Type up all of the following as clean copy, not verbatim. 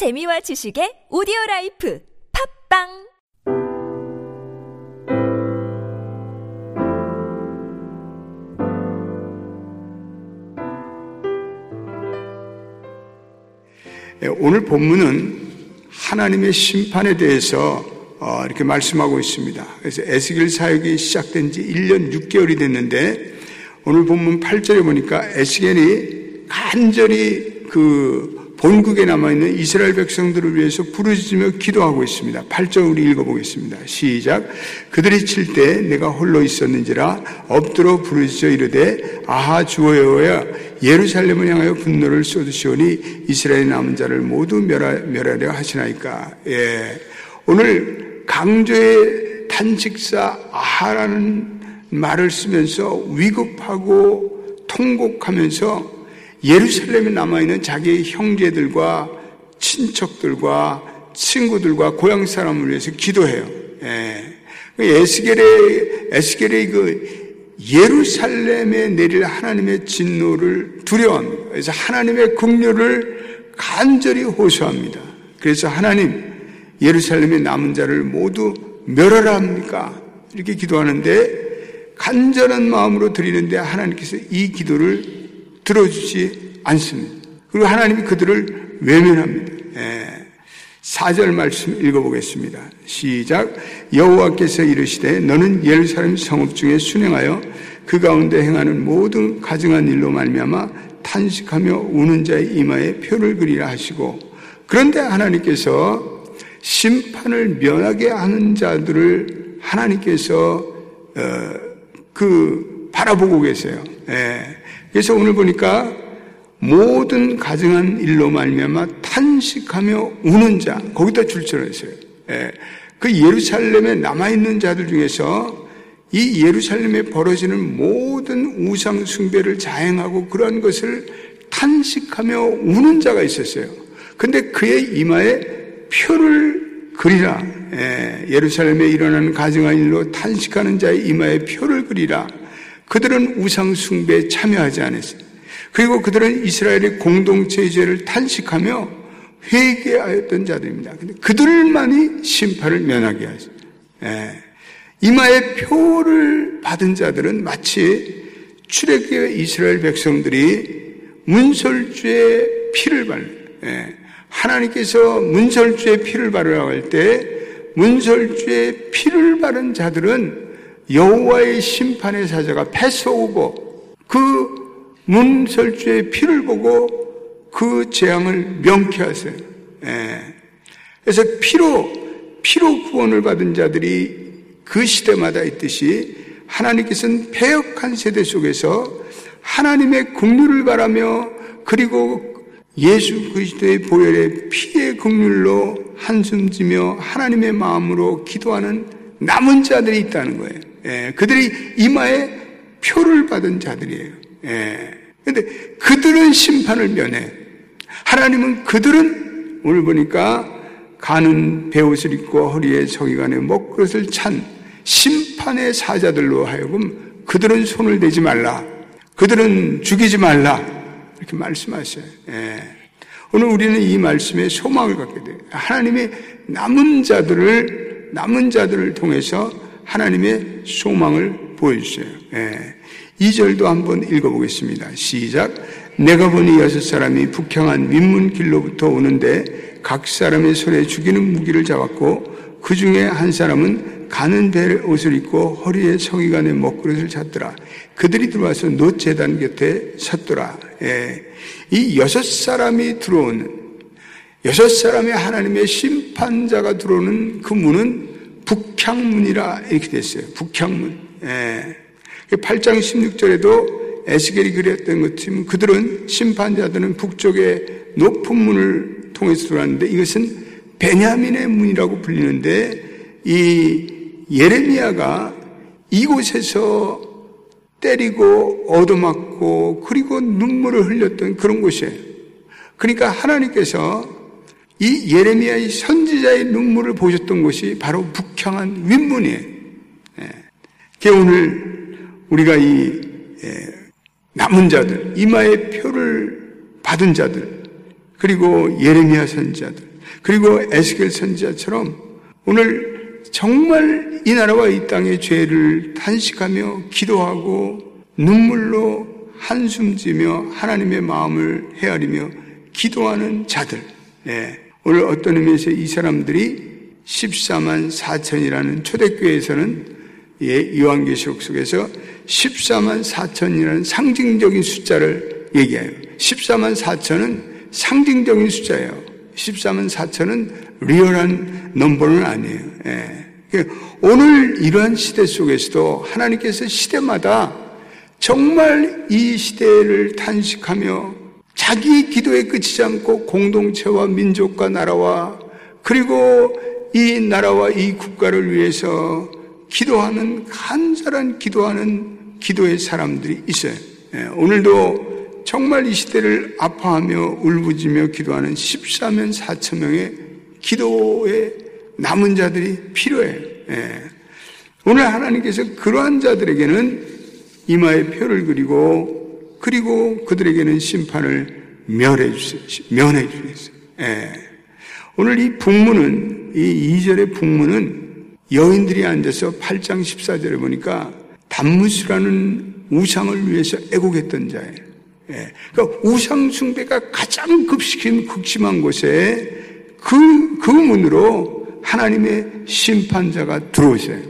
재미와 지식의 오디오라이프 팝빵! 오늘 본문은 하나님의 심판에 대해서 이렇게 말씀하고 있습니다. 그래서 에스겔 사역이 시작된 지 1년 6개월이 됐는데 오늘 본문 8절에 보니까 에스겔이 간절히 그 본국에 남아있는 이스라엘 백성들을 위해서 부르짖으며 기도하고 있습니다. 8절 우리 읽어보겠습니다. 시작. 그들이 칠 때 내가 홀로 있었는지라 엎드려 부르짖어 이르되 아하 주여여 예루살렘을 향하여 분노를 쏟으시오니 이스라엘 남은 자를 모두 멸하려 하시나이까. 예. 오늘 강조의 단식사 아하라는 말을 쓰면서 위급하고 통곡하면서 예루살렘에 남아있는 자기의 형제들과 친척들과 친구들과 고향 사람을 위해서 기도해요. 에스겔의 그 예루살렘에 내릴 하나님의 진노를 두려워합니다. 그래서 하나님의 긍휼을 간절히 호소합니다. 그래서 하나님 예루살렘에 남은 자를 모두 멸하라 합니까? 이렇게 기도하는데 간절한 마음으로 드리는데 하나님께서 이 기도를 들어주지 않습니다. 그리고 하나님이 그들을 외면합니다. 4절 말씀 읽어보겠습니다. 시작. 여호와께서 이르시되 너는 예루살렘 성읍 중에 순행하여 그 가운데 행하는 모든 가증한 일로 말미암아 탄식하며 우는 자의 이마에 표를 그리라 하시고, 그런데 하나님께서 심판을 면하게 하는 자들을 하나님께서 바라보고 계세요. 그래서 오늘 보니까 모든 가증한 일로 말미암아 탄식하며 우는 자, 거기다 출전을 했어요. 그 예루살렘에 남아있는 자들 중에서 이 예루살렘에 벌어지는 모든 우상 숭배를 자행하고 그러한 것을 탄식하며 우는 자가 있었어요. 근데 그의 이마에 표를 그리라. 예루살렘에 일어나는 가증한 일로 탄식하는 자의 이마에 표를 그리라. 그들은 우상 숭배에 참여하지 않았어요. 그리고 그들은 이스라엘의 공동체의 죄를 탄식하며 회개하였던 자들입니다. 근데 그들만이 심판을 면하게 하죠. 이마에 표를 받은 자들은 마치 출애굽의 이스라엘 백성들이 문설주에 피를 발라요. 하나님께서 문설주에 피를 바르라고 할 때 문설주에 피를 바른 자들은 여호와의 심판의 사자가 패서오고 그 문설주에 피를 보고 그 재앙을 명쾌하세요. 그래서 피로 구원을 받은 자들이 그 시대마다 있듯이 하나님께서는 패역한 세대 속에서 하나님의 긍휼을 바라며 그리고 예수 그리스도의 보혈의 피의 긍휼로 한숨지며 하나님의 마음으로 기도하는 남은 자들이 있다는 거예요. 그들이 이마에 표를 받은 자들이에요. 그런데 그들은 심판을 면해. 하나님은 그들은 오늘 보니까 가는 베옷을 입고 허리에 서기관의 먹그릇을 찬 심판의 사자들로 하여금 그들은 손을 대지 말라. 그들은 죽이지 말라. 이렇게 말씀하셔요. 오늘 우리는 이 말씀에 소망을 갖게 돼요. 하나님의 남은 자들을 통해서 하나님의 소망을 보여주세요. 2절도 한번 읽어보겠습니다. 시작. 내가 보니 6사람이 북향한 윗문길로부터 오는데 각 사람의 손에 죽이는 무기를 잡았고 그 중에 한 사람은 가는 벨 옷을 입고 허리에 서기관의 먹그릇을 찼더라. 그들이 들어와서 놋 제단 곁에 섰더라. 이 6사람이 들어오는, 6사람의 하나님의 심판자가 들어오는 그 문은 북향문이라 이렇게 됐어요. 북향문. 8장 16절에도 에스겔이 그랬던 것처럼 그들은, 심판자들은 북쪽의 높은 문을 통해서 들어왔는데 이것은 베냐민의 문이라고 불리는데 이 예레미야가 이곳에서 때리고 얻어맞고 그리고 눈물을 흘렸던 그런 곳이에요. 그러니까 하나님께서 이 예레미야의 선지자의 눈물을 보셨던 곳이 바로 북향한 윗문이에요. 그게 오늘 우리가 이 남은 자들, 이마에 표를 받은 자들, 그리고 예레미야 선지자들, 그리고 에스겔 선지자처럼 오늘 정말 이 나라와 이 땅의 죄를 탄식하며 기도하고 눈물로 한숨 지며 하나님의 마음을 헤아리며 기도하는 자들, 오늘 어떤 의미에서 이 사람들이 14만 4천이라는 초대교회에서는 요한계시록 속에서 14만 4천이라는 상징적인 숫자를 얘기해요. 14만 4천은 상징적인 숫자예요. 14만 4천은 리얼한 넘버는 아니에요. 오늘 이러한 시대 속에서도 하나님께서 시대마다 정말 이 시대를 탄식하며 자기 기도에 그치지 않고 공동체와 민족과 나라와 그리고 이 나라와 이 국가를 위해서 기도하는 간절한 기도의 사람들이 있어요. 오늘도 정말 이 시대를 아파하며 울부짖으며 기도하는 14만 4천 명의 기도의 남은 자들이 필요해요. 오늘 하나님께서 그러한 자들에게는 이마에 표를 그리고 그들에게는 심판을 면해 주셨어요. 오늘 이 북문은, 이 2절의 북문은 여인들이 앉아서 8장 14절에 보니까 담무스라는 우상을 위해서 애곡했던 자예요. 그러니까 우상 숭배가 가장 극심한 곳에 그 문으로 하나님의 심판자가 들어오세요.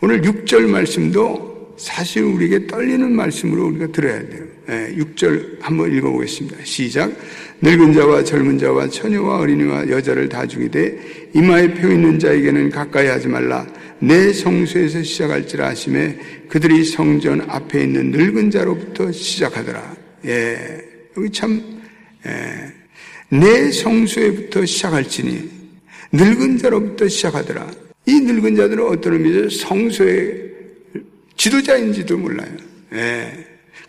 오늘 6절 말씀도 사실 우리에게 떨리는 말씀으로 우리가 들어야 돼요. 6절 한번 읽어보겠습니다. 시작. 늙은 자와 젊은 자와 처녀와 어린이와 여자를 다 죽이되 이마에 표 있는 자에게는 가까이 하지 말라. 내 성소에서 시작할지라 하심에 그들이 성전 앞에 있는 늙은 자로부터 시작하더라. 여기 참, 내 성소에부터 시작할지니 늙은 자로부터 시작하더라. 이 늙은 자들은 어떤 의미에서 성소의 지도자인지도 몰라요.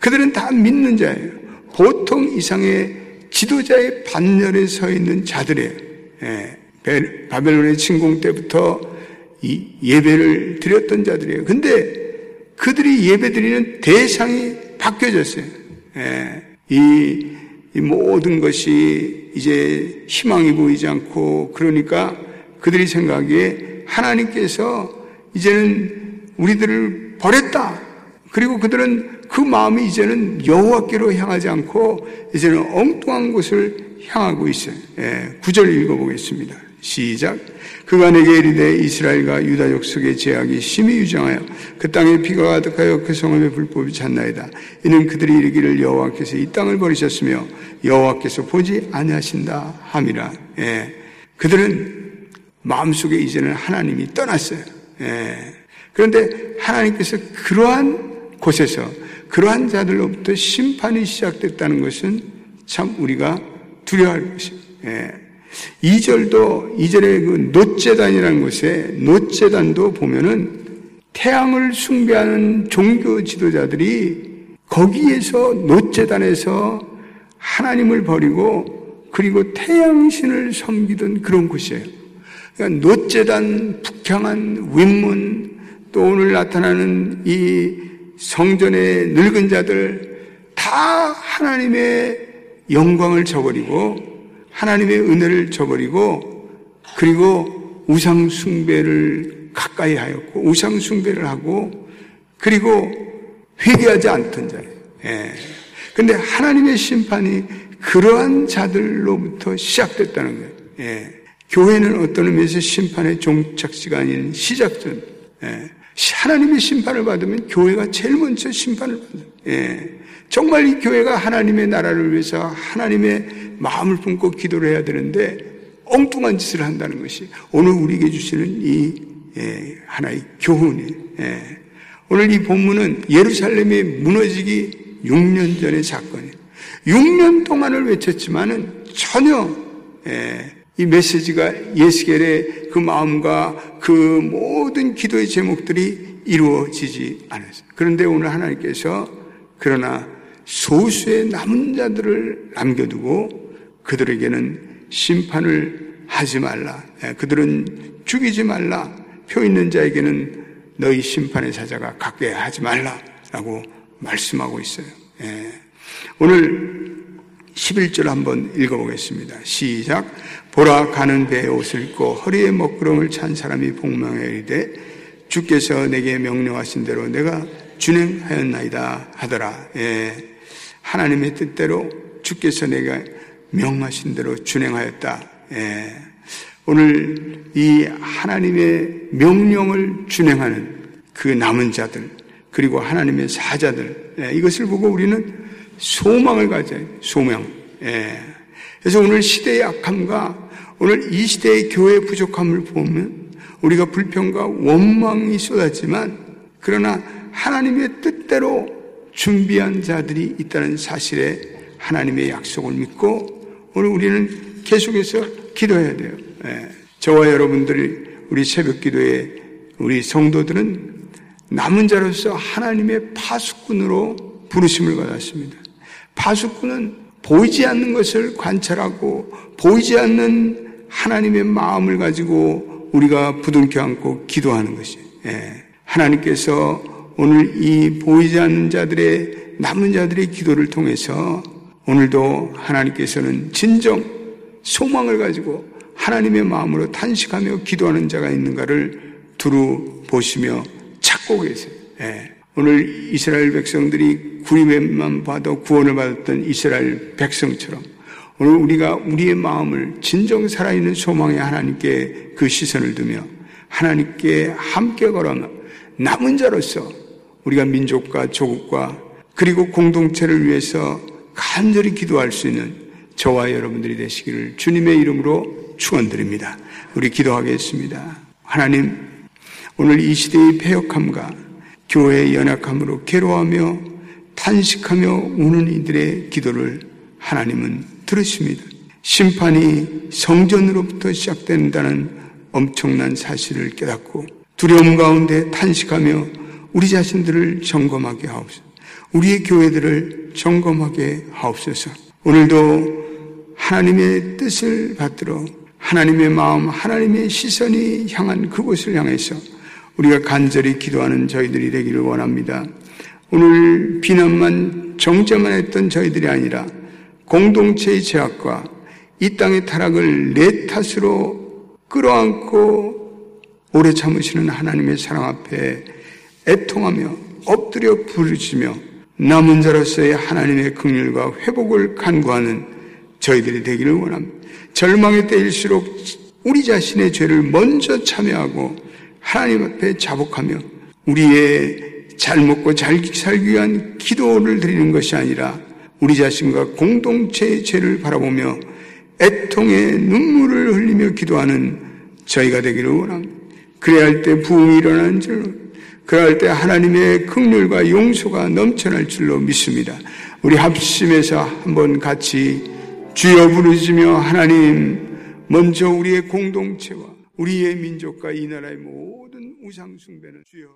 그들은 다 믿는 자예요. 보통 이상의 지도자의 반열에 서 있는 자들이에요. 바벨론의 침공 때부터 이 예배를 드렸던 자들이에요. 근데 그들이 예배드리는 대상이 바뀌어졌어요. 이 모든 것이 이제 희망이 보이지 않고 그러니까 그들이 생각에 하나님께서 이제는 우리들을 버렸다. 그리고 그들은 그 마음이 이제는 여호와께로 향하지 않고 이제는 엉뚱한 곳을 향하고 있어요. 9절 읽어보겠습니다. 시작. 그가 내게 이르되 이스라엘과 유다 족속의 죄악이 심히 유장하여 그 땅에 피가 가득하여 그 성읍의 불법이 잦나이다. 이는 그들이 이르기를 여호와께서 이 땅을 버리셨으며 여호와께서 보지 아니하신다 함이라. 그들은 마음속에 이제는 하나님이 떠났어요. 그런데 하나님께서 그러한 곳에서 그러한 자들로부터 심판이 시작됐다는 것은 참 우리가 두려워할 것입니다. 2절도, 2절의 그 놋제단이라는 곳에, 놋제단도 보면은 태양을 숭배하는 종교 지도자들이 거기에서, 놋제단에서 하나님을 버리고 그리고 태양신을 섬기던 그런 곳이에요. 그러니까 놋제단, 북향한 윗문, 또 오늘 나타나는 이 성전의 늙은 자들 다 하나님의 영광을 저버리고 하나님의 은혜를 저버리고 그리고 우상 숭배를 가까이 하였고 우상 숭배를 하고 그리고 회개하지 않던 자예요. 그런데 하나님의 심판이 그러한 자들로부터 시작됐다는 거예요. 교회는 어떤 의미에서 심판의 종착지가 아닌 시작점. 하나님의 심판을 받으면 교회가 제일 먼저 심판을 받아요. 정말 이 교회가 하나님의 나라를 위해서 하나님의 마음을 품고 기도를 해야 되는데 엉뚱한 짓을 한다는 것이 오늘 우리에게 주시는 이 하나의 교훈이에요. 오늘 이 본문은 예루살렘이 무너지기 6년 전의 사건이에요. 6년 동안을 외쳤지만은 전혀 이 메시지가 예스겔의 그 마음과 그 모든 기도의 제목들이 이루어지지 않았어요. 그런데 오늘 하나님께서 그러나 소수의 남은 자들을 남겨두고 그들에게는 심판을 하지 말라. 그들은 죽이지 말라. 표 있는 자에게는 너희 심판의 사자가 가까이 하지 말라라고 말씀하고 있어요. 오늘 11절 한번 읽어보겠습니다. 시작. 보라, 가는 배에 옷을 입고 허리에 먹구름을 찬 사람이 복망에 이르되 주께서 내게 명령하신 대로 내가 준행하였나이다 하더라. 예, 하나님의 뜻대로 주께서 내가 명하신 대로 준행하였다. 예, 오늘 이 하나님의 명령을 준행하는 그 남은 자들, 그리고 하나님의 사자들, 예, 이것을 보고 우리는 소망을 가져야 돼요. 소망. 예. 그래서 오늘 시대의 약함과 오늘 이 시대의 교회의 부족함을 보면 우리가 불평과 원망이 쏟았지만, 그러나 하나님의 뜻대로 준비한 자들이 있다는 사실에 하나님의 약속을 믿고 오늘 우리는 계속해서 기도해야 돼요. 예. 저와 여러분들이, 우리 새벽 기도에 우리 성도들은 남은 자로서 하나님의 파수꾼으로 부르심을 받았습니다. 파수꾼은 보이지 않는 것을 관찰하고 보이지 않는 하나님의 마음을 가지고 우리가 부둥켜 안고 기도하는 것이에요. 예. 하나님께서 오늘 이 보이지 않는 자들의, 남은 자들의 기도를 통해서 오늘도 하나님께서는 진정 소망을 가지고 하나님의 마음으로 탄식하며 기도하는 자가 있는가를 두루 보시며 찾고 계세요. 예. 오늘 이스라엘 백성들이 구림에만 봐도 구원을 받았던 이스라엘 백성처럼 오늘 우리가 우리의 마음을 진정 살아있는 소망의 하나님께 그 시선을 두며 하나님께 함께 걸어가며 남은 자로서 우리가 민족과 조국과 그리고 공동체를 위해서 간절히 기도할 수 있는 저와 여러분들이 되시기를 주님의 이름으로 축원드립니다. 우리 기도하겠습니다. 하나님, 오늘 이 시대의 패역함과 교회의 연약함으로 괴로워하며 탄식하며 우는 이들의 기도를 하나님은 들으십니다. 심판이 성전으로부터 시작된다는 엄청난 사실을 깨닫고 두려움 가운데 탄식하며 우리 자신들을 점검하게 하옵소서. 우리의 교회들을 점검하게 하옵소서. 오늘도 하나님의 뜻을 받들어 하나님의 마음, 하나님의 시선이 향한 그곳을 향해서 우리가 간절히 기도하는 저희들이 되기를 원합니다. 오늘 비난만, 정죄만 했던 저희들이 아니라 공동체의 죄악과 이 땅의 타락을 내 탓으로 끌어안고 오래 참으시는 하나님의 사랑 앞에 애통하며 엎드려 부르시며 남은 자로서의 하나님의 긍휼과 회복을 간구하는 저희들이 되기를 원합니다. 절망의 때일수록 우리 자신의 죄를 먼저 참여하고 하나님 앞에 자복하며 우리의 잘 먹고 잘 살기 위한 기도를 드리는 것이 아니라 우리 자신과 공동체의 죄를 바라보며 애통의 눈물을 흘리며 기도하는 저희가 되기를 원합니다. 그래야 할 때 부흥이 일어나는 줄로, 그래야 할 때 하나님의 긍휼과 용서가 넘쳐날 줄로 믿습니다. 우리 합심해서 한번 같이 주여 부르시며 하나님, 먼저 우리의 공동체와 우리의 민족과 이 나라의 모든 우상 숭배는 주여